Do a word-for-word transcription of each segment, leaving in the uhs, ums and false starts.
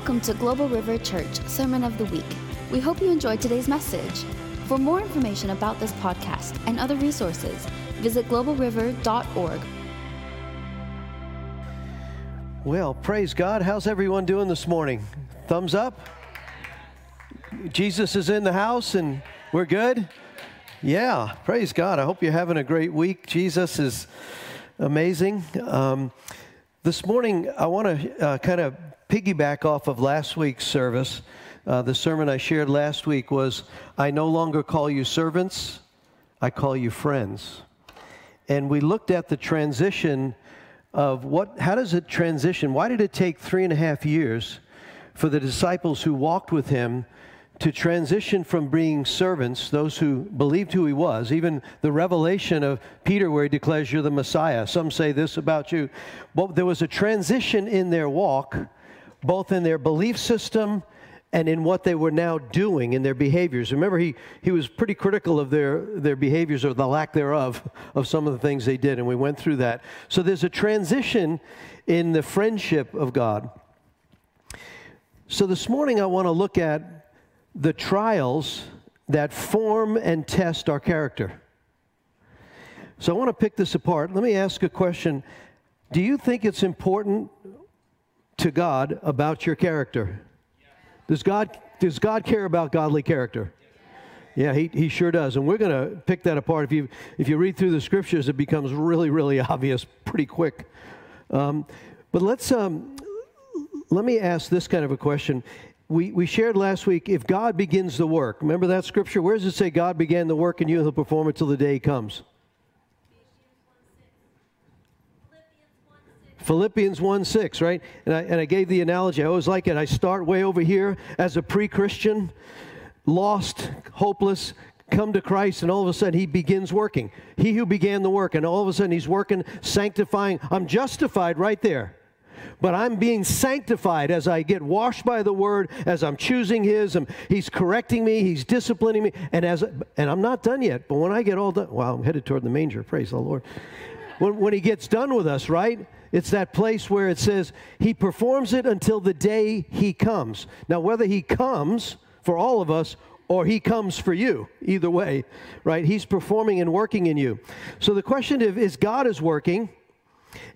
Welcome to Global River Church Sermon of the Week. We hope you enjoyed today's message. For more information about this podcast and other resources, visit global river dot org. Well, praise God. How's everyone doing this morning? Thumbs up? Jesus is in the house and we're good? Yeah, praise God. I hope you're having a great week. Jesus is amazing. Um, this morning, I want to uh, kind of piggyback off of last week's service. Uh, the sermon I shared last week was, I no longer call you servants, I call you friends. And we looked at the transition of what, how does it transition? Why did it take three and a half years for the disciples who walked with him to transition from being servants, those who believed who he was, even the revelation of Peter where he declares you're the Messiah. Some say this about you. But there was a transition in their walk, both in their belief system and in what they were now doing in their behaviors. Remember, he, he was pretty critical of their, their behaviors or the lack thereof of some of the things they did, and we went through that. So there's a transition in the friendship of God. So this morning I want to look at the trials that form and test our character. So I want to pick this apart. Let me ask a question. Do you think it's important to God about your character? Does God does God care about godly character? Yeah, he, he sure does. And we're going to pick that apart. If you if you read through the scriptures, it becomes really, really obvious pretty quick. Um, but let's um, let me ask this kind of a question. We we shared last week, if God begins the work, remember that scripture? Where does it say God began the work in you and he'll perform it till the day he comes? Philippians one six, right? And I, and I gave the analogy. I always like it. I start way over here as a pre-Christian, lost, hopeless, come to Christ, and all of a sudden he begins working. He who began the work, and all of a sudden he's working, sanctifying. I'm justified right there, but I'm being sanctified as I get washed by the word, as I'm choosing his, and he's correcting me, he's disciplining me, and as and I'm not done yet, but when I get all done, well, I'm headed toward the manger, praise the Lord. When, when he gets done with us, right? It's that place where it says he performs it until the day he comes. Now, whether he comes for all of us or he comes for you, either way, right? He's performing and working in you. So the question is, God is working.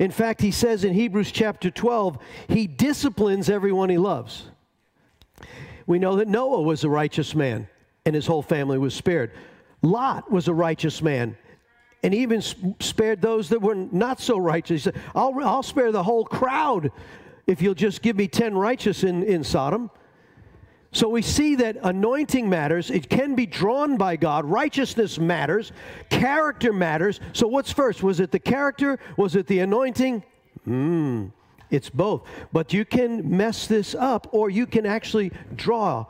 In fact, he says in Hebrews chapter twelve, he disciplines everyone he loves. We know that Noah was a righteous man and his whole family was spared. Lot was a righteous man, and even spared those that were not so righteous. He said, I'll, I'll spare the whole crowd if you'll just give me ten righteous in, in Sodom. So we see that anointing matters. It can be drawn by God. Righteousness matters. Character matters. So what's first? Was it the character? Was it the anointing? Mm, it's both. But you can mess this up, or you can actually draw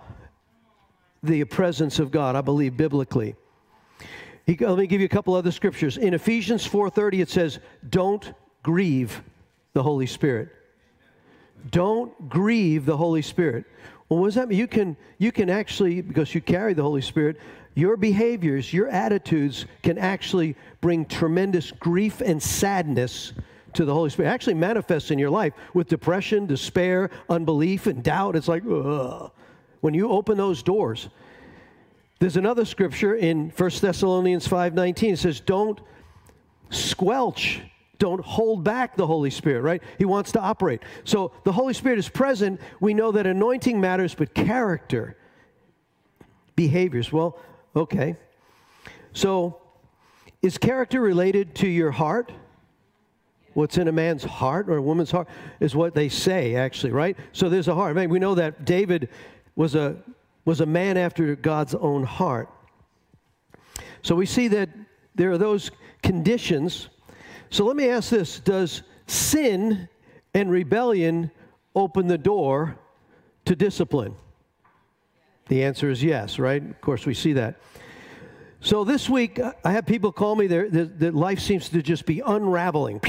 the presence of God, I believe, biblically. He, let me give you a couple other scriptures. In Ephesians four thirty, it says, don't grieve the Holy Spirit. Don't grieve the Holy Spirit. Well, what does that mean? You can, you can actually, because you carry the Holy Spirit, your behaviors, your attitudes can actually bring tremendous grief and sadness to the Holy Spirit. It actually manifests in your life with depression, despair, unbelief, and doubt. It's like, ugh. When you open those doors. There's another scripture in First Thessalonians five nineteen. It says, don't squelch, don't hold back the Holy Spirit, right? He wants to operate. So the Holy Spirit is present. We know that anointing matters, but character, behaviors. Well, okay. So is character related to your heart? What's in a man's heart or a woman's heart is what they say, actually, right? So there's a heart. I mean, we know that David was a... was a man after God's own heart. So we see that there are those conditions. So let me ask this, does sin and rebellion open the door to discipline? The answer is yes, right? Of course, we see that. So this week, I have people call me, their, their, their life seems to just be unraveling.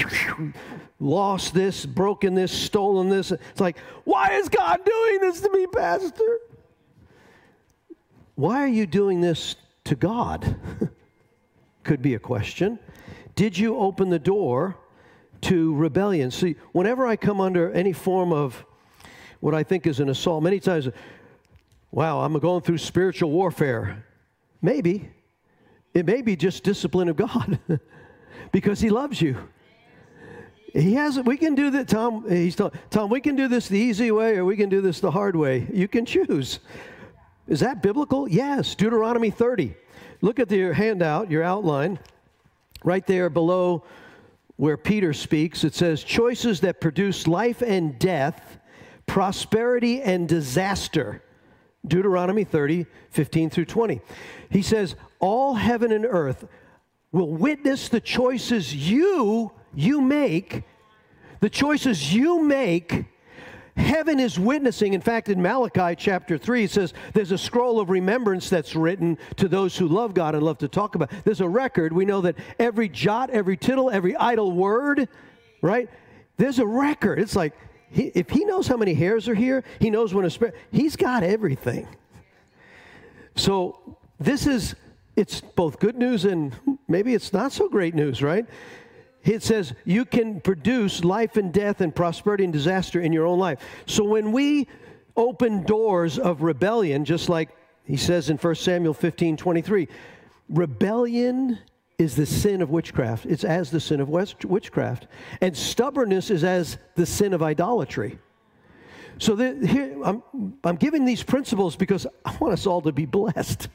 Lost this, broken this, stolen this. It's like, why is God doing this to me, Pastor? Why are you doing this to God? Could be a question. Did you open the door to rebellion? See, whenever I come under any form of what I think is an assault. Many times, wow, I'm going through spiritual warfare. Maybe. It may be just discipline of God because he loves you. He has, we can do that, Tom, he's telling, Tom, we can do this the easy way or we can do this the hard way. You can choose. Is that biblical? Yes. Deuteronomy thirty. Look at your handout, your outline. Right there below where Peter speaks, it says, choices that produce life and death, prosperity and disaster. Deuteronomy thirty, fifteen through twenty. He says, all heaven and earth will witness the choices you, you make, the choices you make. Heaven is witnessing. In fact, in Malachi chapter three, it says there's a scroll of remembrance that's written to those who love God and love to talk about. There's a record. We know that every jot, every tittle, every idle word, right? There's a record. It's like, He, if he knows how many hairs are here, he knows when a spare, he's got everything. So this is, it's both good news and maybe it's not so great news, right? It says you can produce life and death and prosperity and disaster in your own life. So when we open doors of rebellion, just like he says in First Samuel fifteen, twenty-three, rebellion is the sin of witchcraft. It's as the sin of witchcraft. And stubbornness is as the sin of idolatry. So the, here, I'm, I'm giving these principles because I want us all to be blessed.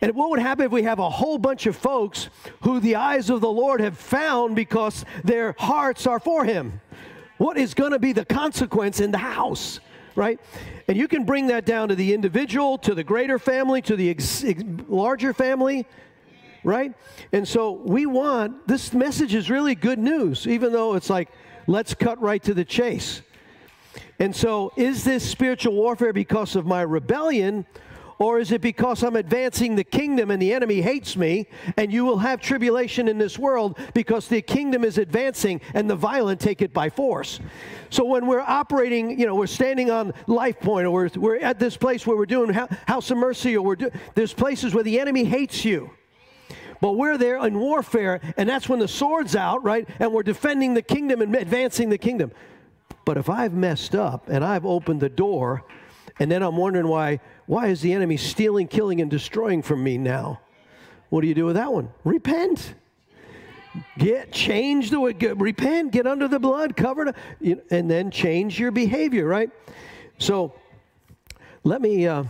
And what would happen if we have a whole bunch of folks who the eyes of the Lord have found because their hearts are for him? What is going to be the consequence in the house? Right? And you can bring that down to the individual, to the greater family, to the ex ex larger family. Right? And so we want, this message is really good news, even though it's like, let's cut right to the chase. And so is this spiritual warfare because of my rebellion, or is it because I'm advancing the kingdom and the enemy hates me, and you will have tribulation in this world because the kingdom is advancing and the violent take it by force? So when we're operating, you know, we're standing on Life Point, or we're, we're at this place where we're doing House of Mercy, or we're do, there's places where the enemy hates you. But we're there in warfare, and that's when the sword's out, right? And we're defending the kingdom and advancing the kingdom. But if I've messed up and I've opened the door, and then I'm wondering why, why is the enemy stealing, killing, and destroying from me now? What do you do with that one? Repent. Get changed. Repent. Get under the blood, covered, and then change your behavior, right? So let me, uh,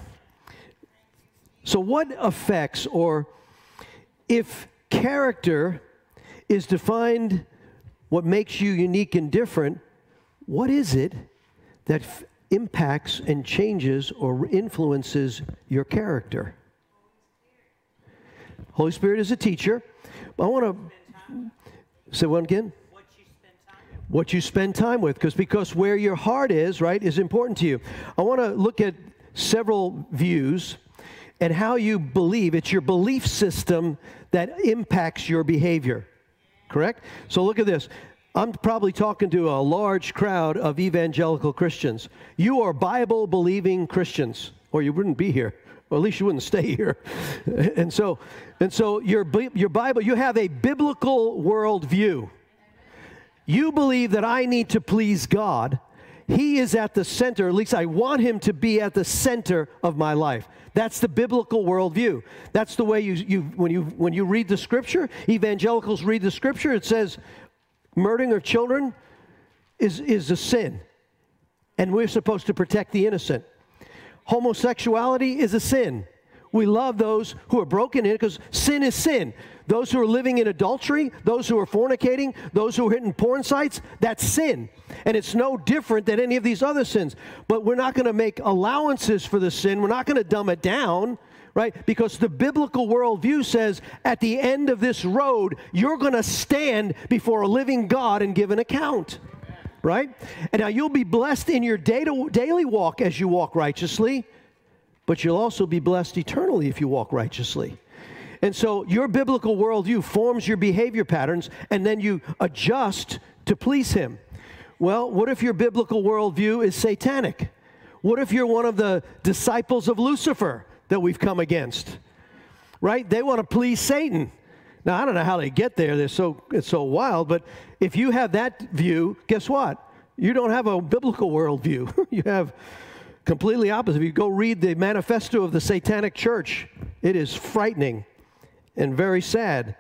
so what affects or... If character is defined what makes you unique and different, what is it that f impacts and changes or influences your character? Holy Spirit is a teacher. I want to say one again. What you spend time with. What you spend time with, because because where your heart is, right, is important to you. I want to look at several views. And how you believe, it's your belief system that impacts your behavior, correct? So look at this. I'm probably talking to a large crowd of evangelical Christians. You are Bible-believing Christians, or you wouldn't be here, or at least you wouldn't stay here. And so, and so your, your Bible, you have a biblical worldview. You believe that I need to please God. He is at the center, at least I want him to be at the center of my life. That's the biblical worldview. That's the way you, you, when you, when you read the scripture, evangelicals read the scripture, it says murdering of children is, is a sin. And we're supposed to protect the innocent. Homosexuality is a sin. We love those who are broken in it because sin is sin. Those who are living in adultery, those who are fornicating, those who are hitting porn sites, that's sin. And it's no different than any of these other sins. But we're not going to make allowances for the sin. We're not going to dumb it down, right? Because the biblical worldview says at the end of this road, you're going to stand before a living God and give an account, right? And now you'll be blessed in your day to daily walk as you walk righteously, but you'll also be blessed eternally if you walk righteously. And so your biblical worldview forms your behavior patterns, and then you adjust to please him. Well, what if your biblical worldview is satanic? What if you're one of the disciples of Lucifer that we've come against? Right? They want to please Satan. Now, I don't know how they get there. They're so, it's so wild, but if you have that view, guess what? You don't have a biblical worldview. You have completely opposite. If you go read the manifesto of the Satanic Church, it is frightening and very sad.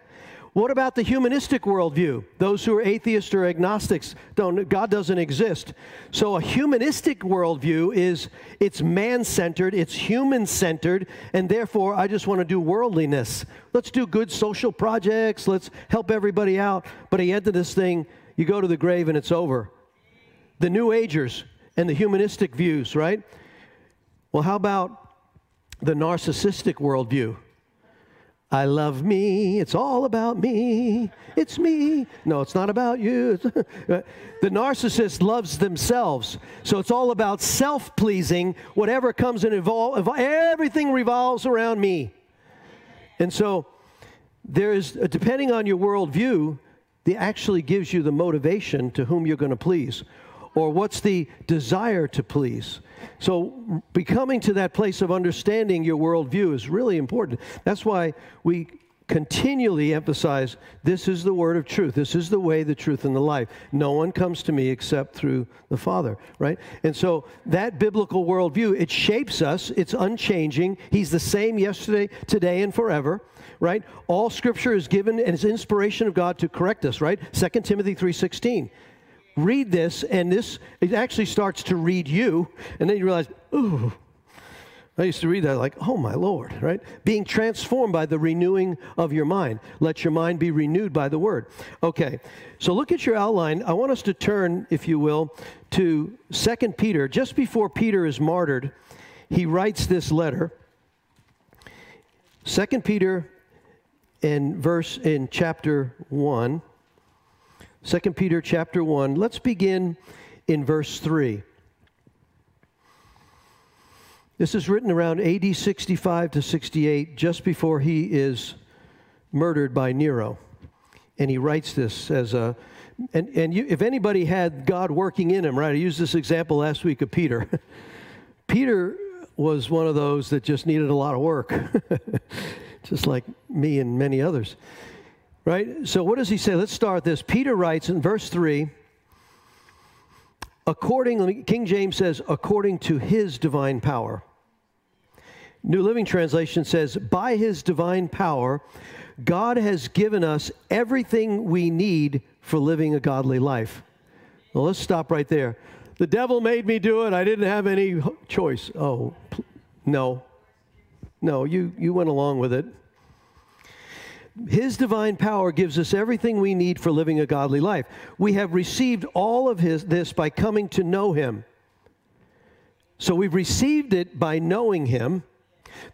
What about the humanistic worldview? Those who are atheists or agnostics, don't, God doesn't exist. So a humanistic worldview is, it's man-centered, it's human-centered, and therefore I just want to do worldliness. Let's do good social projects, let's help everybody out. But at the end of this thing, you go to the grave and it's over. The New Agers and the humanistic views, right? Well, how about the narcissistic worldview? I love me. It's all about me. It's me. No, it's not about you. The narcissist loves themselves. So it's all about self-pleasing. Whatever comes and evolve, everything revolves around me. And so there is, depending on your worldview, it actually gives you the motivation to whom you're going to please. Or what's the desire to please? So becoming to that place of understanding your worldview is really important. That's why we continually emphasize, this is the word of truth. This is the way, the truth, and the life. No one comes to me except through the Father, right? And so that biblical worldview, it shapes us. It's unchanging. He's the same yesterday, today, and forever, right? All Scripture is given and is inspiration of God to correct us, right? Second Timothy three sixteen. Read this, and this, it actually starts to read you, and then you realize, ooh, I used to read that like, oh, my Lord, right? Being transformed by the renewing of your mind. Let your mind be renewed by the Word. Okay, so look at your outline. I want us to turn, if you will, to Second Peter. Just before Peter is martyred, he writes this letter. Second Peter in verse, in chapter one. Second Peter chapter one. Let's begin in verse three. This is written around A D sixty-five to sixty-eight, just before he is murdered by Nero. And he writes this as a, and, and you, if anybody had God working in him, right? I used this example last week of Peter. Peter was one of those that just needed a lot of work, just like me and many others. Right? So what does he say? Let's start this. Peter writes in verse three, according, King James says, according to his divine power. New Living Translation says, by his divine power, God has given us everything we need for living a godly life. Well, let's stop right there. The devil made me do it. I didn't have any choice. Oh, no. No, you, you went along with it. His divine power gives us everything we need for living a godly life. We have received all of his, this by coming to know him. So we've received it by knowing him,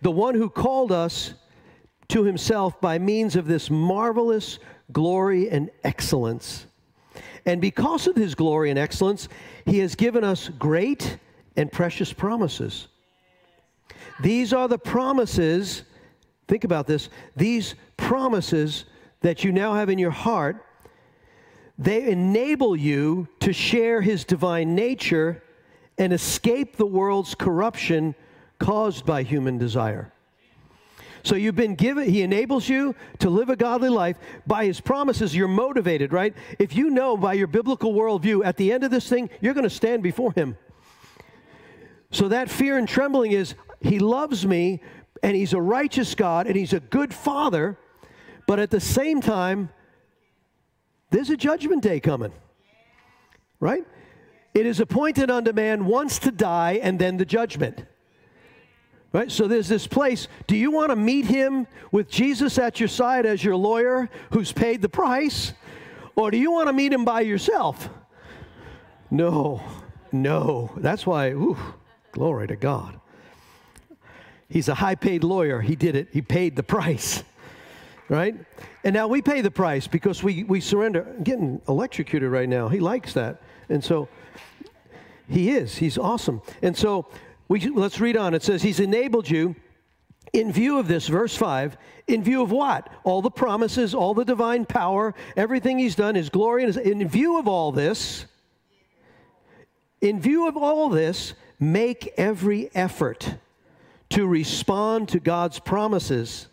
the one who called us to himself by means of this marvelous glory and excellence. And because of his glory and excellence, he has given us great and precious promises. These are the promises, think about this, these promises that you now have in your heart, they enable you to share his divine nature and escape the world's corruption caused by human desire. So you've been given, he enables you to live a godly life. By his promises, you're motivated, right? If you know by your biblical worldview, at the end of this thing, you're going to stand before him. So that fear and trembling is, he loves me, and he's a righteous God, and he's a good father, but at the same time, there's a judgment day coming, right? It is appointed unto man once to die, and then the judgment, right? So there's this place. Do you want to meet him with Jesus at your side as your lawyer who's paid the price, or do you want to meet him by yourself? No, no. That's why, ooh, glory to God. He's a high-paid lawyer. He did it. He paid the price, right? And now we pay the price because we, we surrender. I'm getting electrocuted right now. He likes that. And so he is. He's awesome. And so we let's read on. It says, he's enabled you in view of this, verse five, in view of what? All the promises, all the divine power, everything he's done, his glory, and his, in view of all this, in view of all this, make every effort to respond to God's promises.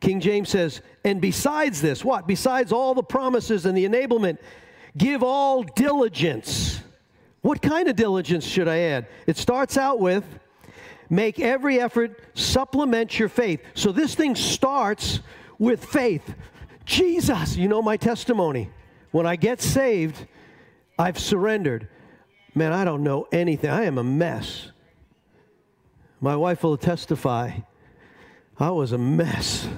King James says, and besides this, what? Besides all the promises and the enablement, Give all diligence. What kind of diligence should I add? It starts out with, make every effort, supplement your faith. So this thing starts with faith. Jesus, you know my testimony. When I get saved, I've surrendered. Man, I don't know anything. I am a mess. My wife will testify. I was a mess.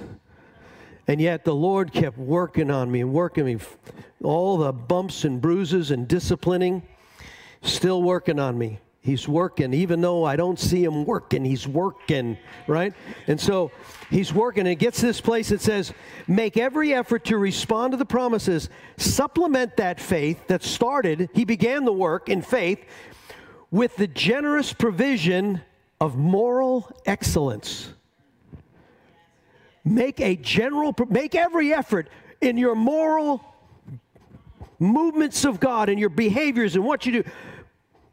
And yet the Lord kept working on me and working me. All the bumps and bruises and disciplining, still working on me. He's working. Even though I don't see him working, he's working, right? And so he's working. It gets to this place that says, make every effort to respond to the promises. Supplement that faith that started, he began the work in faith, with the generous provision of moral excellence. Make a general, make every effort in your moral movements of God and your behaviors and what you do.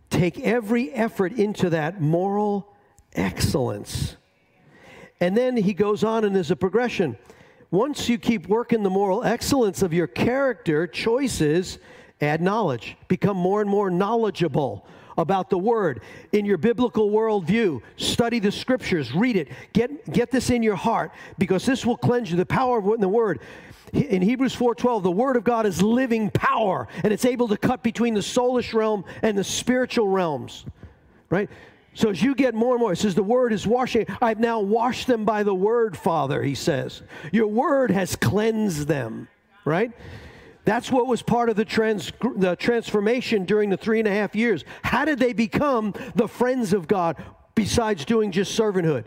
Take every effort into that moral excellence. And then he goes on, and there's a progression. Once you keep working the moral excellence of your character choices, add knowledge. Become more and more knowledgeable about the Word in your biblical worldview. Study the Scriptures. Read it. Get, get this in your heart, because this will cleanse you, the power of the Word. In Hebrews four twelve, the Word of God is living power, and it's able to cut between the soulish realm and the spiritual realms, right? So as you get more and more, it says the Word is washing. I've now washed them by the Word, Father, he says. Your Word has cleansed them, right? That's what was part of the, trans the transformation during the three and a half years. How did they become the friends of God besides doing just servanthood?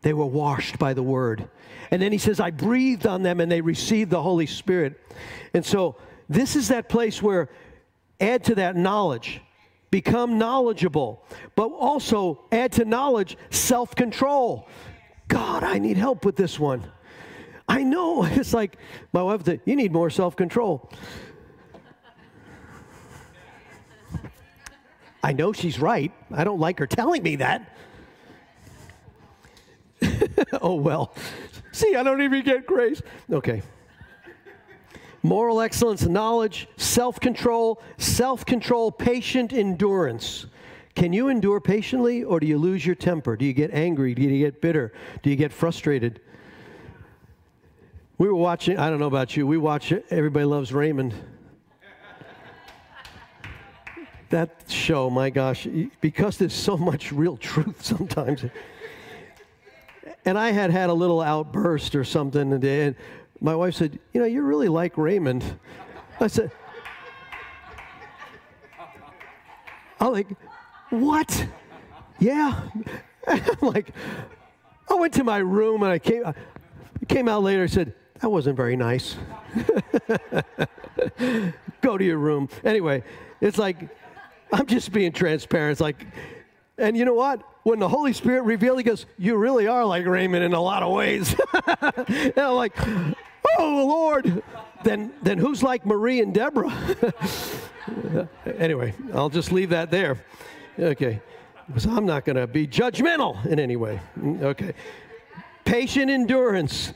They were washed by the Word. And then he says, I breathed on them and they received the Holy Spirit. And so this is that place where add to that knowledge, become knowledgeable, but also add to knowledge self-control. God, I need help with this one. I know. It's like my wife said, you need more self-control. I know she's right. I don't like her telling me that. Oh, well. See, I don't even get grace. Okay. Moral excellence, knowledge, self-control, self-control, patient endurance. Can you endure patiently, or do you lose your temper? Do you get angry? Do you get bitter? Do you get frustrated? We were watching, I don't know about you, we watch Everybody Loves Raymond. That show, my gosh, because there's so much real truth sometimes. And I had had a little outburst or something, and my wife said, you know, you really like Raymond. I said, I'm like, what? Yeah. I'm like, I went to my room, and I came, I came out later and said, that wasn't very nice. Go to your room. Anyway, it's like, I'm just being transparent. It's like, and you know what? When the Holy Spirit revealed, he goes, you really are like Raymond in a lot of ways. And I'm like, oh, Lord. Then, then who's like Marie and Deborah? Anyway, I'll just leave that there. Okay. Because I'm not going to be judgmental in any way. Okay. Patient endurance.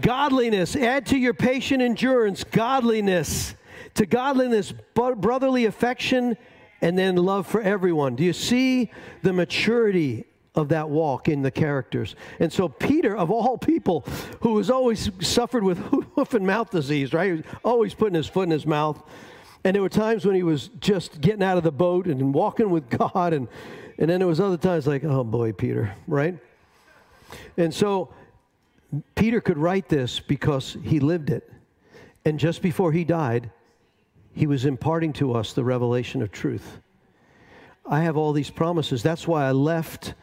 Godliness, add to your patient endurance, godliness. To godliness, brotherly affection, and then love for everyone. Do you see the maturity of that walk in the characters? And so Peter, of all people, who was always suffered with hoof and mouth disease, right? He was always putting his foot in his mouth. And there were times when he was just getting out of the boat and walking with God. And, and then there was other times like, oh boy, Peter, right? And so Peter could write this because he lived it. And just before he died, he was imparting to us the revelation of truth. I have all these promises. That's why I left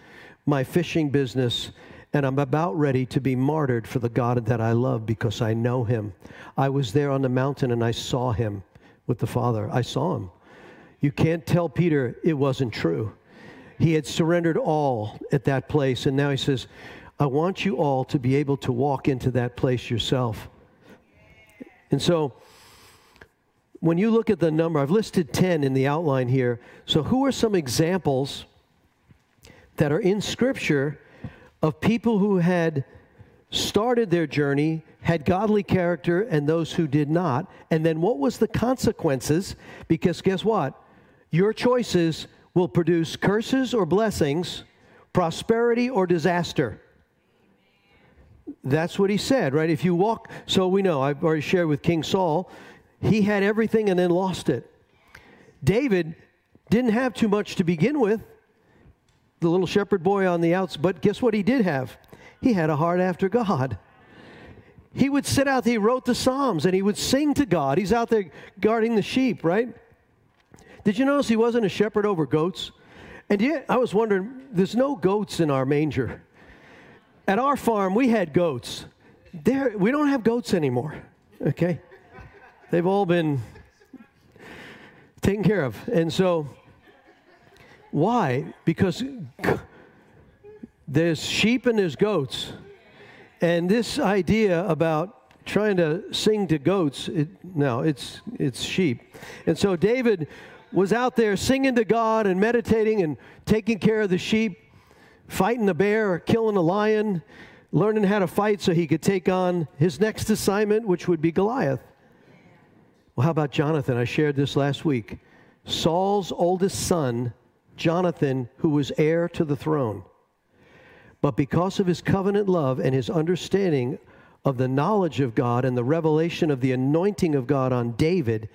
my fishing business, and I'm about ready to be martyred for the God that I love because I know him. I was there on the mountain, and I saw him with the Father. I saw him. You can't tell Peter it wasn't true. He had surrendered all at that place, and now he says, I want you all to be able to walk into that place yourself. And so when you look at the number, I've listed ten in the outline here. So who are some examples that are in Scripture of people who had started their journey had godly character and those who did not. And then what was the consequences? Because guess what? Your choices will produce curses or blessings, prosperity or disaster. That's what he said, right? If you walk, so we know, I've already shared with King Saul, he had everything and then lost it. David didn't have too much to begin with, the little shepherd boy on the outs, but guess what he did have? He had a heart after God. He would sit out there, he wrote the Psalms, and he would sing to God. He's out there guarding the sheep, right? Did you notice he wasn't a shepherd over goats? And yet, I was wondering, there's no goats in our manger. At our farm, we had goats. There, we don't have goats anymore, okay? They've all been taken care of. And so, why? Because there's sheep and there's goats. And this idea about trying to sing to goats, it, no, it's, it's sheep. And so David was out there singing to God and meditating and taking care of the sheep, fighting a bear or killing a lion, learning how to fight so he could take on his next assignment, which would be Goliath. Well, how about Jonathan? I shared this last week. Saul's oldest son, Jonathan, who was heir to the throne. But because of his covenant love and his understanding of the knowledge of God and the revelation of the anointing of God on David,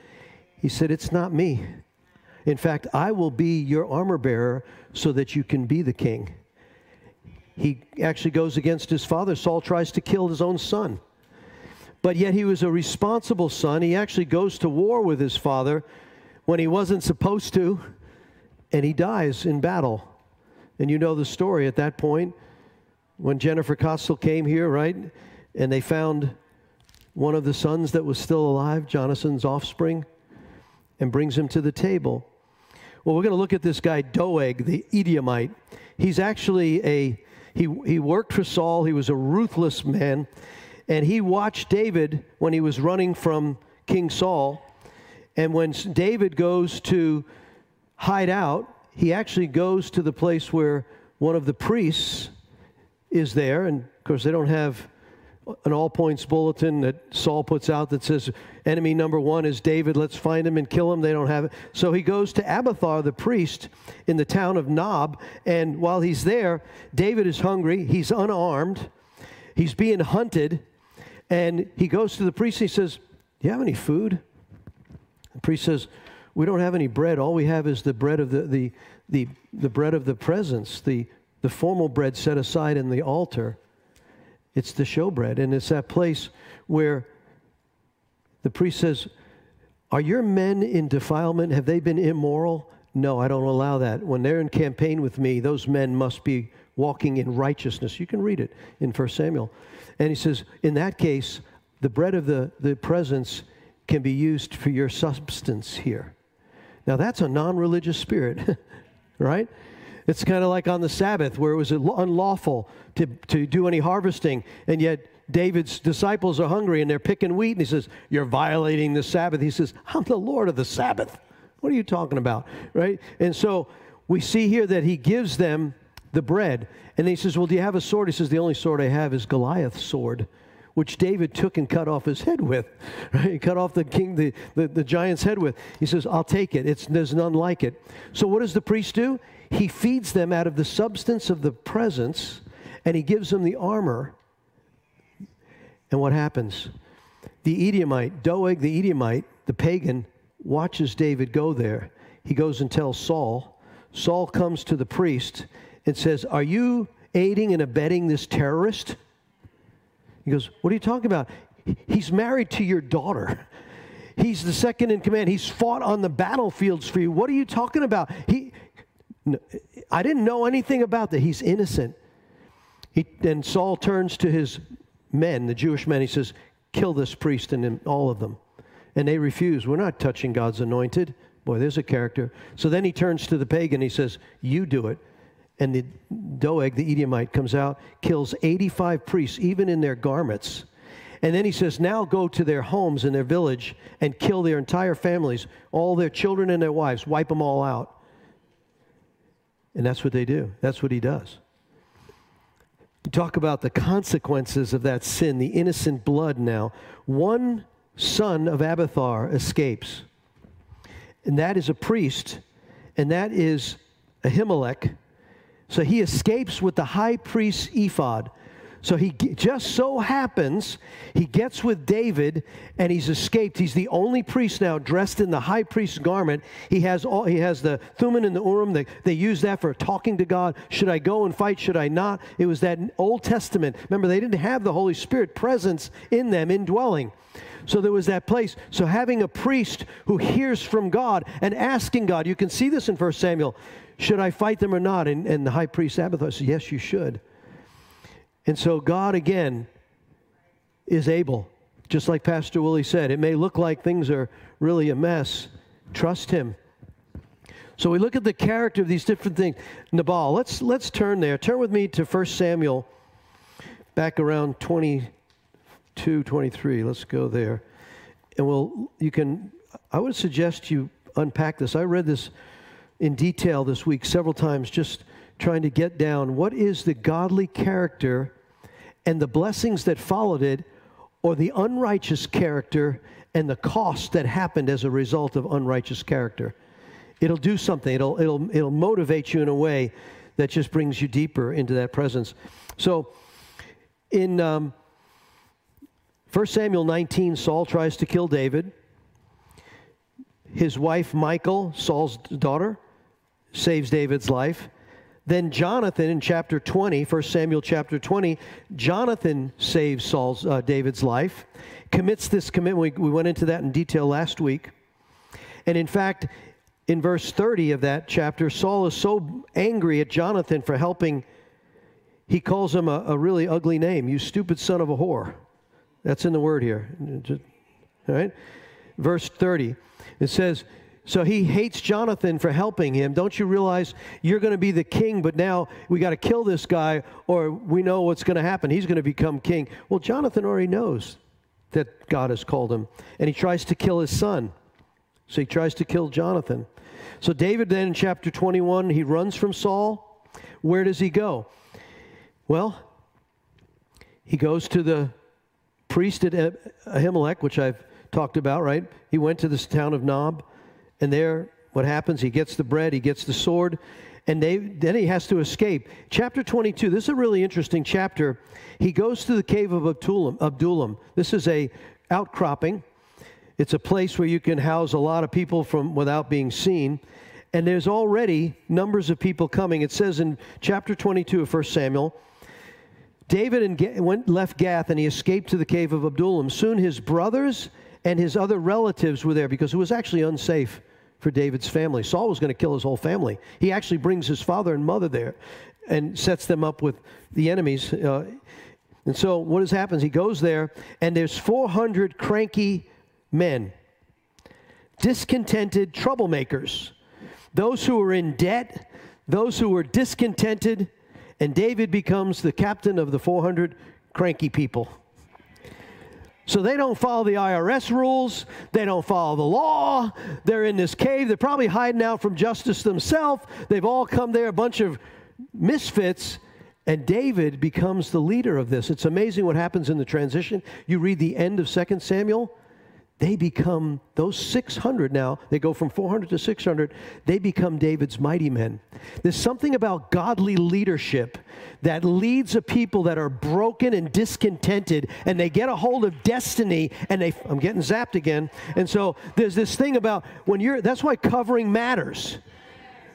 he said, it's not me. In fact, I will be your armor bearer so that you can be the king. He actually goes against his father. Saul tries to kill his own son. But yet he was a responsible son. He actually goes to war with his father when he wasn't supposed to, and he dies in battle. And you know the story at that point when Jennifer Costell came here, right, and they found one of the sons that was still alive, Jonathan's offspring, and brings him to the table. Well, we're going to look at this guy, Doeg, the Edomite. He's actually a, he, he worked for Saul. He was a ruthless man. And he watched David when he was running from King Saul. And when David goes to hide out, he actually goes to the place where one of the priests is there. And, of course, they don't have an all-points bulletin that Saul puts out that says, enemy number one is David, let's find him and kill him. They don't have it. So he goes to Abiathar, the priest, in the town of Nob, and while he's there, David is hungry, he's unarmed, he's being hunted, and he goes to the priest and he says, do you have any food? The priest says, we don't have any bread. All we have is the bread of the, the, the, the bread of the presence, the, the formal bread set aside in the altar. It's the showbread, and it's that place where the priest says, are your men in defilement? Have they been immoral? No, I don't allow that. When they're in campaign with me, those men must be walking in righteousness. You can read it in First Samuel. And he says, in that case, the bread of the, the presence can be used for your substance here. Now, that's a non-religious spirit, right? It's kind of like on the Sabbath where it was unlawful to, to do any harvesting, and yet David's disciples are hungry and they're picking wheat, and he says, you're violating the Sabbath. He says, I'm the Lord of the Sabbath. What are you talking about, right? And so we see here that he gives them the bread, and he says, well, do you have a sword? He says, the only sword I have is Goliath's sword, which David took and cut off his head with, right? He cut off the king, the, the, the giant's head with. He says, I'll take it. It's, there's none like it. So what does the priest do? He feeds them out of the substance of the presence, and he gives them the armor. And what happens? The Edomite, Doeg the Edomite, the pagan, watches David go there. He goes and tells Saul. Saul comes to the priest and says, are you aiding and abetting this terrorist? He goes, what are you talking about? He's married to your daughter. He's the second in command. He's fought on the battlefields for you. What are you talking about? He, no, I didn't know anything about that. He's innocent. He, and Saul turns to his men, the Jewish men. He says, kill this priest and him, all of them. And they refuse. We're not touching God's anointed. Boy, there's a character. So then he turns to the pagan. He says, you do it. And the Doeg, the Edomite, comes out, kills eighty-five priests, even in their garments. And then he says, now go to their homes in their village and kill their entire families, all their children and their wives, wipe them all out. And that's what they do. That's what he does. We talk about the consequences of that sin, the innocent blood now. One son of Abiathar escapes, and that is a priest, and that is Ahimelech. So he escapes with the high priest's ephod. So he just so happens, he gets with David, and he's escaped. He's the only priest now dressed in the high priest's garment. He has all, he has the Thummim and the Urim. They, they use that for talking to God. Should I go and fight? Should I not? It was that Old Testament. Remember, they didn't have the Holy Spirit presence in them, indwelling. So there was that place. So having a priest who hears from God and asking God, you can see this in First Samuel, should I fight them or not? And, and the high priest Abiathar says, yes, you should. And so God, again, is able. Just like Pastor Willie said, it may look like things are really a mess. Trust him. So we look at the character of these different things. Nabal, let's, let's turn there. Turn with me to First Samuel, back around twenty-two, twenty-three. Let's go there. And we'll, you can, I would suggest you unpack this. I read this in detail this week several times, just trying to get down what is the godly character and the blessings that followed it, or the unrighteous character and the cost that happened as a result of unrighteous character. It'll do something. It'll, it'll, it'll motivate you in a way that just brings you deeper into that presence. So in um, First Samuel nineteen, Saul tries to kill David. His wife, Michal, Saul's daughter, saves David's life. Then Jonathan, in chapter twenty, First Samuel chapter twenty, Jonathan saves Saul's, uh, David's life, commits this commitment. We, we went into that in detail last week. And in fact, in verse thirty of that chapter, Saul is so angry at Jonathan for helping, he calls him a, a really ugly name, you stupid son of a whore. That's in the word here. All right? Verse thirty, it says, so he hates Jonathan for helping him. Don't you realize you're going to be the king, but now we got to kill this guy or we know what's going to happen. He's going to become king. Well, Jonathan already knows that God has called him, and he tries to kill his son. So he tries to kill Jonathan. So David then in chapter twenty-one, he runs from Saul. Where does he go? Well, he goes to the priest at Ahimelech, which I've talked about, right? He went to this town of Nob. And there, what happens? He gets the bread, he gets the sword, and they, then he has to escape. Chapter twenty-two, this is a really interesting chapter. He goes to the cave of Adullam. Adullam. This is a outcropping. It's a place where you can house a lot of people from without being seen. And there's already numbers of people coming. It says in chapter twenty-two of First Samuel, David and went, left Gath, and he escaped to the cave of Adullam. Soon his brothers and his other relatives were there, because it was actually unsafe for David's family. Saul was going to kill his whole family. He actually brings his father and mother there and sets them up with the enemies. Uh, and so what has happened? He goes there, and there's four hundred cranky men, discontented troublemakers, those who were in debt, those who were discontented, and David becomes the captain of the four hundred cranky people. So they don't follow the I R S rules. They don't follow the law. They're in this cave. They're probably hiding out from justice themselves. They've all come there, a bunch of misfits, and David becomes the leader of this. It's amazing what happens in the transition. You read the end of Second Samuel. They become, those six hundred now, they go from four hundred to six hundred. They become David's mighty men. There's something about godly leadership that leads a people that are broken and discontented, and they get a hold of destiny, and they, I'm getting zapped again. And so there's this thing about when you're, that's why covering matters,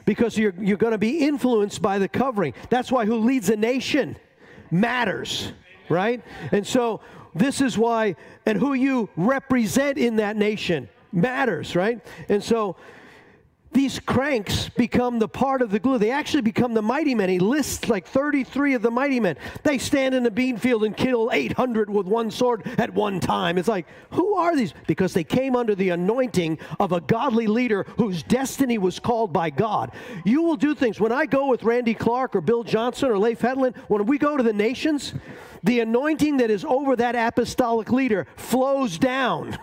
because you're, you're going to be influenced by the covering. That's why who leads a nation matters, right? And so this is why, and who you represent in that nation matters, right? And so these cranks become the part of the glue. They actually become the mighty men. He lists like thirty-three of the mighty men. They stand in the bean field and kill eight hundred with one sword at one time. It's like, who are these? Because they came under the anointing of a godly leader whose destiny was called by God. You will do things. When I go with Randy Clark or Bill Johnson or Leif Hetland, when we go to the nations, The anointing that is over that apostolic leader flows down.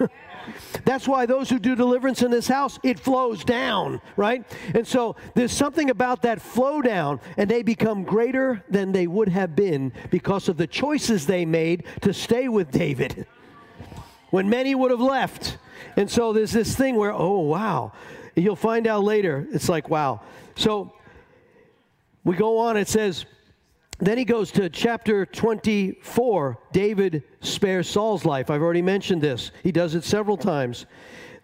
That's why those who do deliverance in this house, it flows down, right? And so there's something about that flow down, and they become greater than they would have been because of the choices they made to stay with David when many would have left. And so there's this thing where, oh, wow. You'll find out later. It's like, wow. So we go on. It says, then he goes to chapter twenty-four, David spares Saul's life. I've already mentioned this. He does it several times.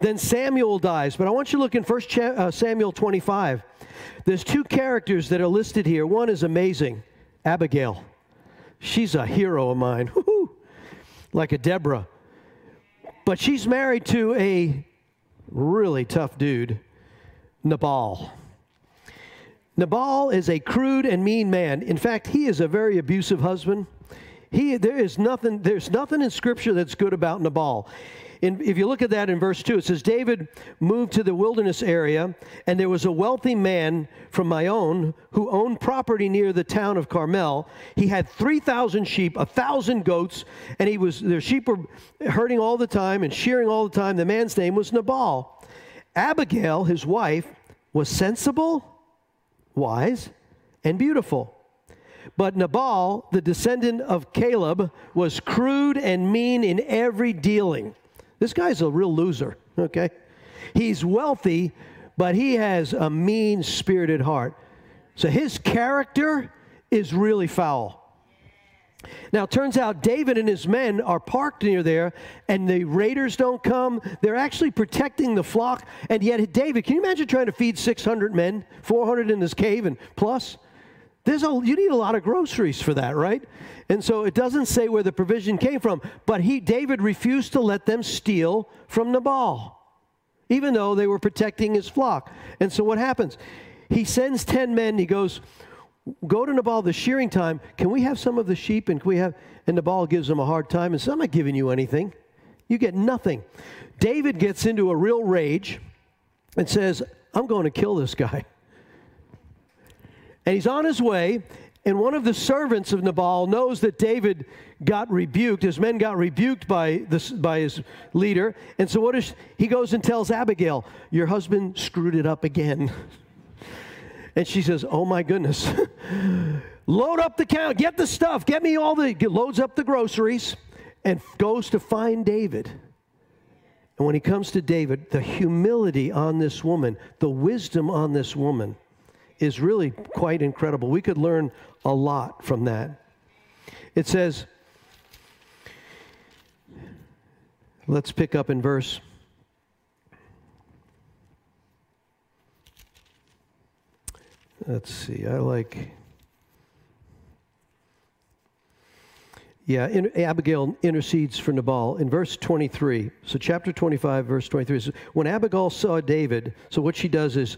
Then Samuel dies. But I want you to look in First Samuel twenty-five. There's two characters that are listed here. One is amazing, Abigail. She's a hero of mine, like a Deborah. But she's married to a really tough dude, Nabal. Nabal is a crude and mean man. In fact, he is a very abusive husband. He, there is nothing, there's nothing in Scripture that's good about Nabal. In, if you look at that in verse two, it says, David moved to the wilderness area, and there was a wealthy man from my own who owned property near the town of Carmel. He had three thousand sheep, one thousand goats, and he was, their sheep were herding all the time and shearing all the time. The man's name was Nabal. Abigail, his wife, was sensible, wise, and beautiful. But Nabal, the descendant of Caleb, was crude and mean in every dealing. This guy's a real loser, okay? He's wealthy, but he has a mean-spirited heart. So his character is really foul. Now, it turns out David and his men are parked near there, and the raiders don't come. They're actually protecting the flock, and yet David, can you imagine trying to feed six hundred men, four hundred in this cave and plus? There's a, you need a lot of groceries for that, right? And so it doesn't say where the provision came from, but he, David refused to let them steal from Nabal, even though they were protecting his flock. And so what happens? He sends ten men. He goes, go to Nabal the shearing time. Can we have some of the sheep? And can we have? And Nabal gives them a hard time and says, I'm not giving you anything. You get nothing. David gets into a real rage and says, I'm going to kill this guy. And he's on his way, and one of the servants of Nabal knows that David got rebuked. His men got rebuked by, this, by his leader. And so what is, he goes and tells Abigail, your husband screwed it up again. And she says, oh, my goodness. Load up the count. Get the stuff. Get me all the, get, loads up the groceries, and goes to find David. And when he comes to David, the humility on this woman, the wisdom on this woman, is really quite incredible. We could learn a lot from that. It says, let's pick up in verse Let's see. I like Yeah, in, Abigail intercedes for Nabal in verse twenty-three. So chapter twenty-five, verse twenty-three says, when Abigail saw David, so what she does is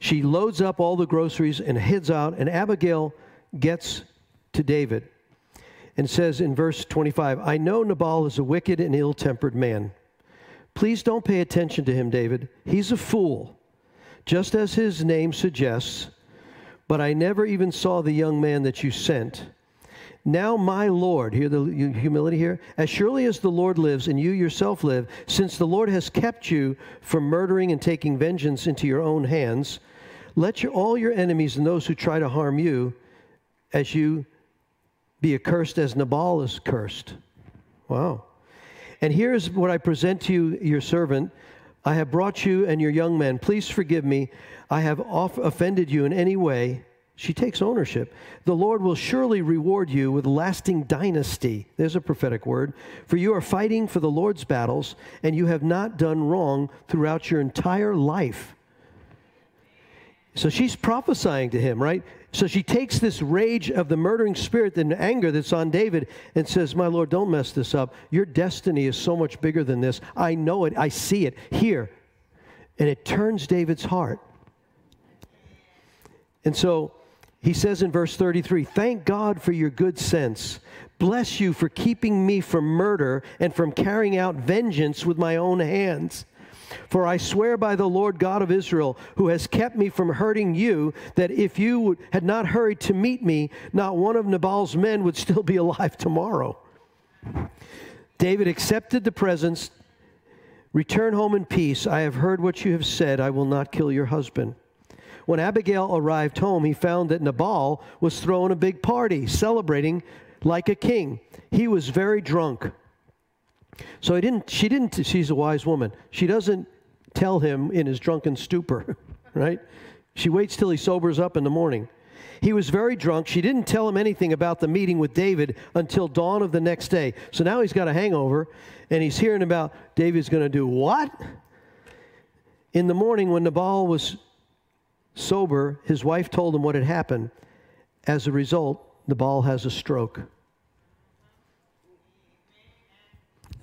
she loads up all the groceries and heads out, and Abigail gets to David and says in verse twenty-five, I know Nabal is a wicked and ill-tempered man. Please don't pay attention to him, David. He's a fool, just as his name suggests, but I never even saw the young man that you sent. Now my Lord, hear the humility here, as surely as the Lord lives and you yourself live, since the Lord has kept you from murdering and taking vengeance into your own hands, let your, all your enemies and those who try to harm you, as you be accursed as Nabal is cursed. Wow. And here's what I present to you, your servant. I have brought you and your young men. Please forgive me. I have off offended you in any way. She takes ownership. The Lord will surely reward you with lasting dynasty. There's a prophetic word. For you are fighting for the Lord's battles, and you have not done wrong throughout your entire life. So she's prophesying to him, right? So she takes this rage of the murdering spirit and anger that's on David and says, my Lord, don't mess this up. Your destiny is so much bigger than this. I know it. I see it here. And it turns David's heart. And so he says in verse thirty-three, thank God for your good sense. Bless you for keeping me from murder and from carrying out vengeance with my own hands. For I swear by the Lord God of Israel, who has kept me from hurting you, that if you had not hurried to meet me, not one of Nabal's men would still be alive tomorrow. David accepted the presents. Return home in peace. I have heard what you have said. I will not kill your husband. When Abigail arrived home, he found that Nabal was throwing a big party, celebrating like a king. He was very drunk. So he didn't, she didn't, she's a wise woman. She doesn't tell him in his drunken stupor, right? She waits till he sobers up in the morning. He was very drunk. She didn't tell him anything about the meeting with David until dawn of the next day. So now he's got a hangover, and he's hearing about David's going to do what? In the morning when Nabal was sober, his wife told him what had happened. As a result, Nabal has a stroke.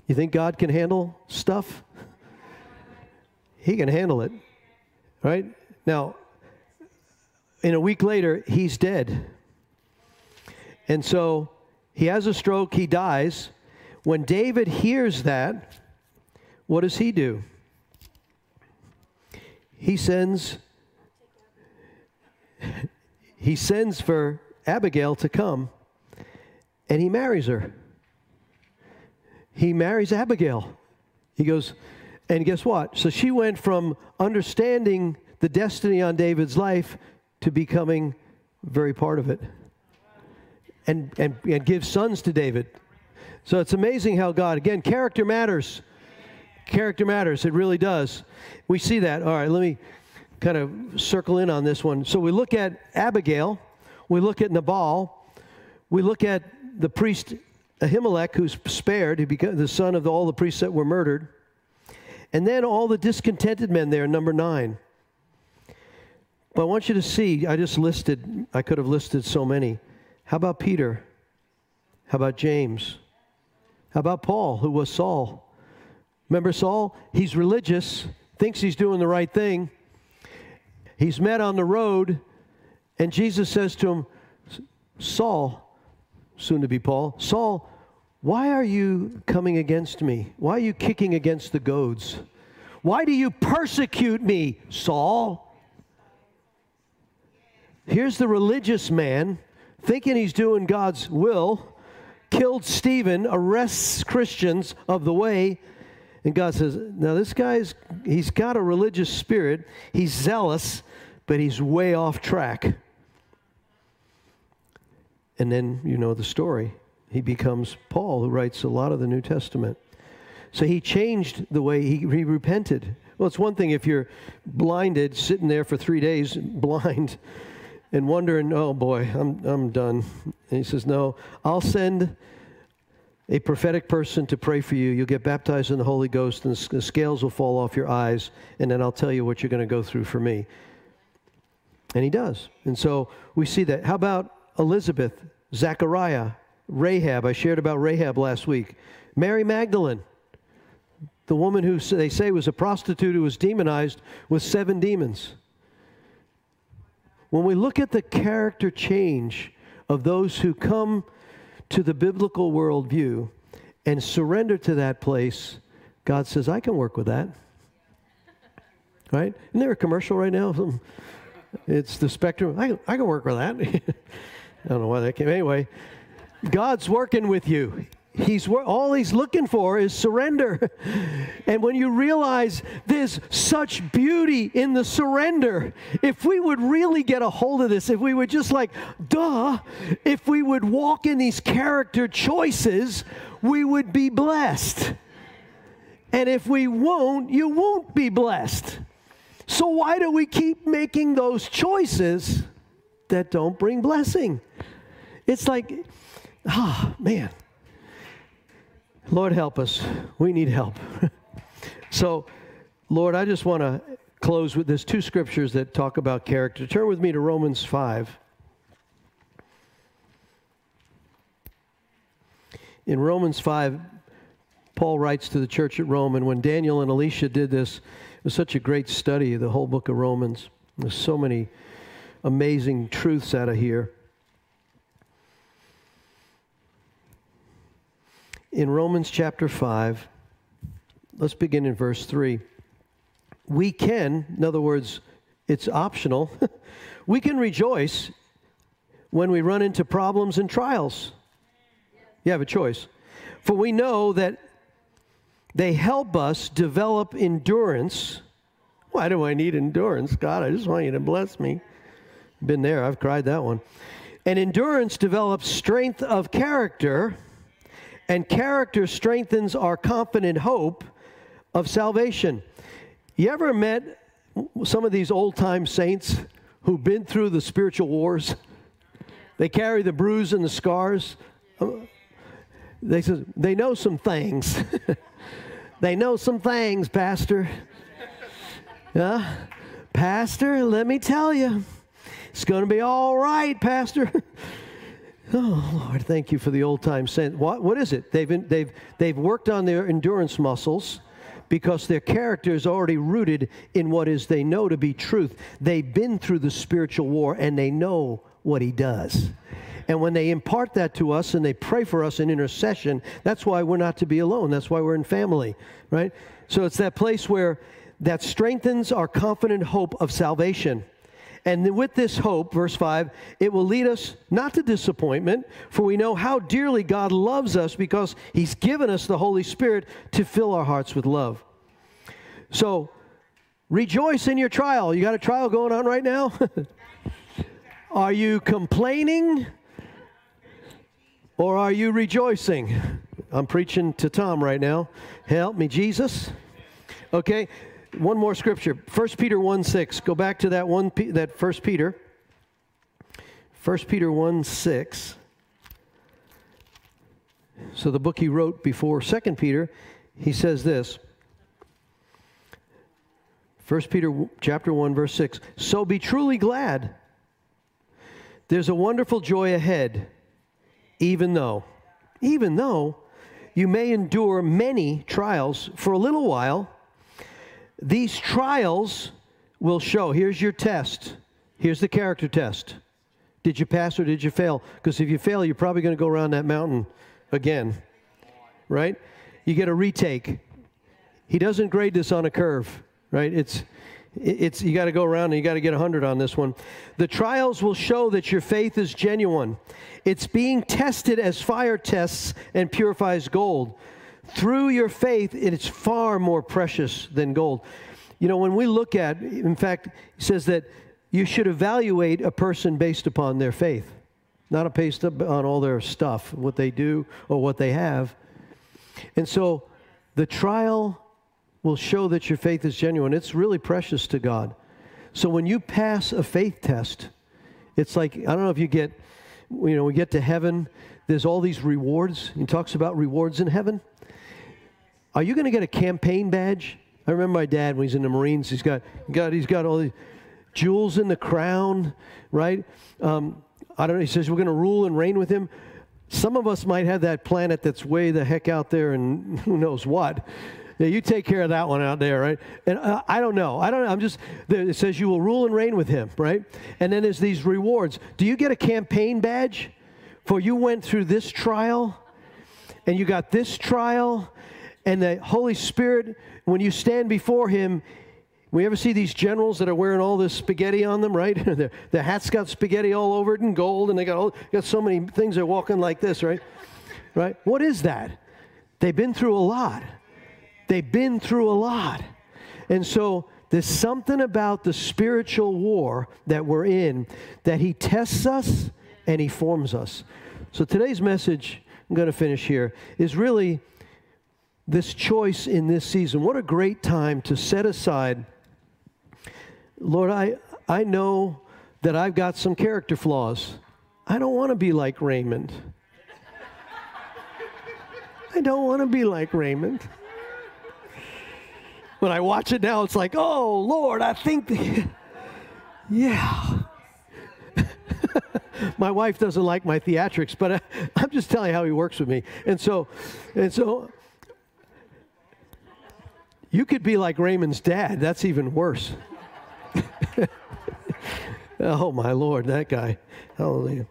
You think God can handle stuff? He can handle it, right? Now, in a week later, he's dead. And so he has a stroke, he dies. When David hears that, what does he do? He sends, he sends for Abigail to come, and he marries her. He marries Abigail. He goes, and guess what? So she went from understanding the destiny on David's life to becoming very part of it, and, and, and give sons to David. So it's amazing how God, again, character matters. Character matters. It really does. We see that. All right, let me kind of circle in on this one. So we look at Abigail. We look at Nabal. We look at the priest Ahimelech, who's spared, who became the son of all the priests that were murdered. And then all the discontented men there, number nine. But I want you to see, I just listed, I could have listed so many. How about Peter? How about James? How about Paul, who was Saul? Remember Saul? He's religious, thinks he's doing the right thing. He's met on the road, and Jesus says to him, Saul, soon to be Paul, Saul, why are you coming against me? Why are you kicking against the goads? Why do you persecute me, Saul? Here's the religious man, thinking he's doing God's will, killed Stephen, arrests Christians of the way, and God says, now this guy's, he's got a religious spirit, he's zealous, but he's way off track. And then you know the story. He becomes Paul, who writes a lot of the New Testament. So he changed the way he, he repented. Well, it's one thing if you're blinded, sitting there for three days, blind, and wondering, oh boy, I'm, I'm done. And he says, no, I'll send a prophetic person to pray for you. You'll get baptized in the Holy Ghost, and the scales will fall off your eyes, and then I'll tell you what you're going to go through for me. And he does. And so we see that. How about Elizabeth, Zechariah, Rahab? I shared about Rahab last week. Mary Magdalene, the woman who they say was a prostitute who was demonized with seven demons. When we look at the character change of those who come to the biblical worldview and surrender to that place, God says, I can work with that. Right? Isn't there a commercial right now? It's the Spectrum. I, I can work with that. I don't know why that came. Anyway, God's working with you. He's all he's looking for is surrender. And when you realize there's such beauty in the surrender, if we would really get a hold of this, if we would just like, duh, if we would walk in these character choices, we would be blessed. And if we won't, you won't be blessed. So why do we keep making those choices that don't bring blessing? It's like, ah, man. Lord, help us. We need help. So, Lord, I just want to close with this two scriptures that talk about character. Turn with me to Romans five. In Romans five, Paul writes to the church at Rome, and when Daniel and Elisha did this, it was such a great study, the whole book of Romans. There's so many amazing truths out of here. In Romans chapter five, let's begin in verse three. we can, in other words, it's optional, we can rejoice when we run into problems and trials. You have a choice. For we know that they help us develop endurance. Why do I need endurance? God, I just want you to bless me. Been there. I've cried that one. And endurance develops strength of character, and character strengthens our confident hope of salvation. You ever met some of these old-time saints who've been through the spiritual wars? They carry the bruise and the scars. They say, they know some things. They know some things, Pastor. Yeah? Pastor, let me tell you. It's going to be all right, Pastor. Oh, Lord, thank you for the old-time saints. What, what is it? They've, been, they've, they've worked on their endurance muscles because their character is already rooted in what is they know to be truth. They've been through the spiritual war, and they know what he does. And when they impart that to us and they pray for us in intercession, that's why we're not to be alone. That's why we're in family, right? So it's that place where that strengthens our confident hope of salvation. And with this hope, verse five, it will lead us not to disappointment, for we know how dearly God loves us because he's given us the Holy Spirit to fill our hearts with love. So rejoice in your trial. You got a trial going on right now? Are you complaining or are you rejoicing? I'm preaching to Tom right now. Help me, Jesus. Okay. One more scripture, First Peter one six. Go back to that one, that First Peter. First Peter one six. So the book he wrote before Second Peter, he says this. First Peter chapter one verse six. So be truly glad. There's a wonderful joy ahead, even though, even though you may endure many trials for a little while. These trials will show. Here's your test. Here's the character test. Did you pass or did you fail? Because if you fail, you're probably going to go around that mountain again, right? You get a retake. He doesn't grade this on a curve, right? It's, it's you got to go around and you got to get a hundred on this one. The trials will show that your faith is genuine. It's being tested as fire tests and purifies gold. Through your faith, it's far more precious than gold. You know, when we look at, in fact, it says that you should evaluate a person based upon their faith, not based on all their stuff, what they do or what they have. And so the trial will show that your faith is genuine. It's really precious to God. So when you pass a faith test, it's like, I don't know if you get, you know, we get to heaven, there's all these rewards. He talks about rewards in heaven. Are you going to get a campaign badge? I remember my dad when he's in the Marines. He's got, got he's got all these jewels in the crown, right? Um, I don't know. He says we're going to rule and reign with him. Some of us might have that planet that's way the heck out there, and who knows what. Yeah, you take care of that one out there, right? And uh, I don't know. I don't know. I'm just. It says you will rule and reign with him, right? And then there's these rewards. Do you get a campaign badge? For you went through this trial, and you got this trial. And the Holy Spirit, when you stand before him, we ever see these generals that are wearing all this spaghetti on them, right? their, their hat's got spaghetti all over it and gold, and they got all, got so many things they're walking like this, right? Right? What is that? They've been through a lot. They've been through a lot. And so there's something about the spiritual war that we're in that he tests us and he forms us. So today's message, I'm going to finish here, is really this choice in this season. What a great time to set aside, Lord, I, I know that I've got some character flaws. I don't want to be like Raymond. I don't want to be like Raymond. When I watch it now, it's like, oh, Lord, I think, the, yeah. My wife doesn't like my theatrics, but I, I'm just telling you how he works with me. And so, and so, you could be like Raymond's dad. That's even worse. Oh, my Lord, that guy. Hallelujah.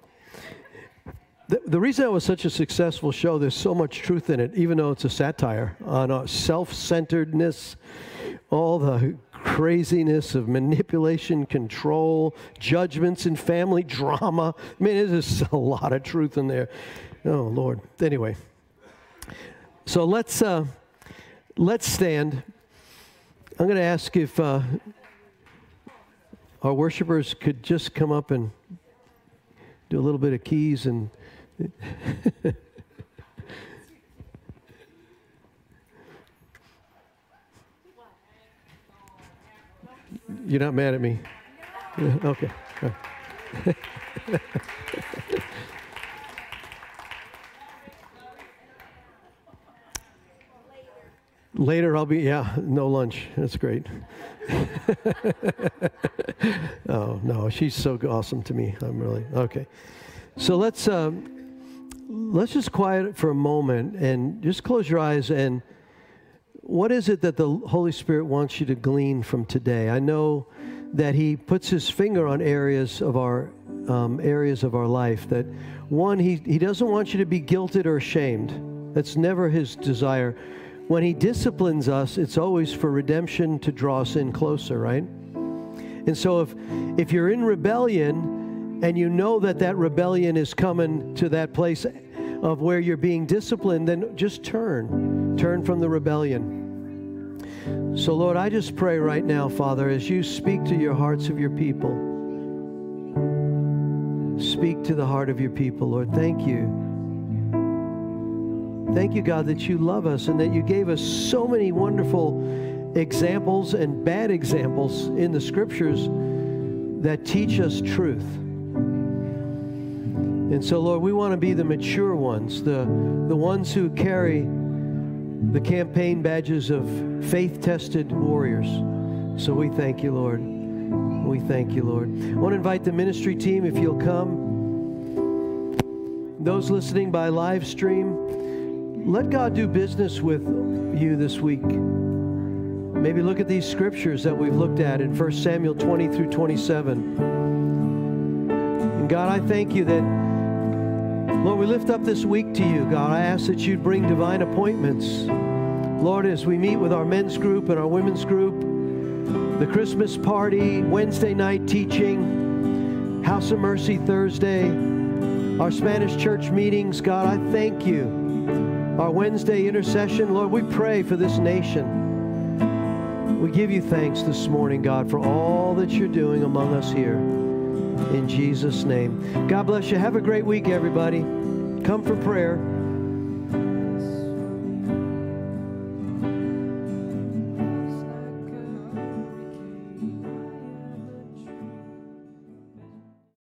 The, the reason it was such a successful show, there's so much truth in it, even though it's a satire on our self-centeredness, all the craziness of manipulation, control, judgments, and family drama. I mean, there's a lot of truth in there. Oh, Lord. Anyway, so let's uh, let's stand. I'm going to ask if uh, our worshipers could just come up and do a little bit of keys and... You're not mad at me? No. Okay. Later I'll be, yeah, no lunch. That's great. Oh, no, she's so awesome to me. I'm really, okay. So let's, um, let's just quiet for a moment and just close your eyes and what is it that the Holy Spirit wants you to glean from today? I know that He puts His finger on areas of our um, areas of our life that, one, he, he doesn't want you to be guilted or ashamed. That's never His desire. When He disciplines us, it's always for redemption to draw us in closer, right? And so if, if you're in rebellion and you know that that rebellion is coming to that place of where you're being disciplined, then just turn. Turn from the rebellion. So, Lord, I just pray right now, Father, as you speak to your hearts of your people, speak to the heart of your people, Lord. Thank you. Thank you, God, that you love us and that you gave us so many wonderful examples and bad examples in the Scriptures that teach us truth. And so, Lord, we want to be the mature ones, the, the ones who carry the campaign badges of faith-tested warriors. So we thank you, Lord. We thank you, Lord. I want to invite the ministry team, if you'll come. Those listening by live stream, let God do business with you this week. Maybe look at these scriptures that we've looked at in First Samuel twenty through twenty-seven. And God, I thank you that Lord, we lift up this week to you, God. I ask that you'd bring divine appointments. Lord, as we meet with our men's group and our women's group, the Christmas party, Wednesday night teaching, House of Mercy Thursday, our Spanish church meetings, God, I thank you. Our Wednesday intercession, Lord, we pray for this nation. We give you thanks this morning, God, for all that you're doing among us here. In Jesus' name. God bless you. Have a great week, everybody. Come for prayer.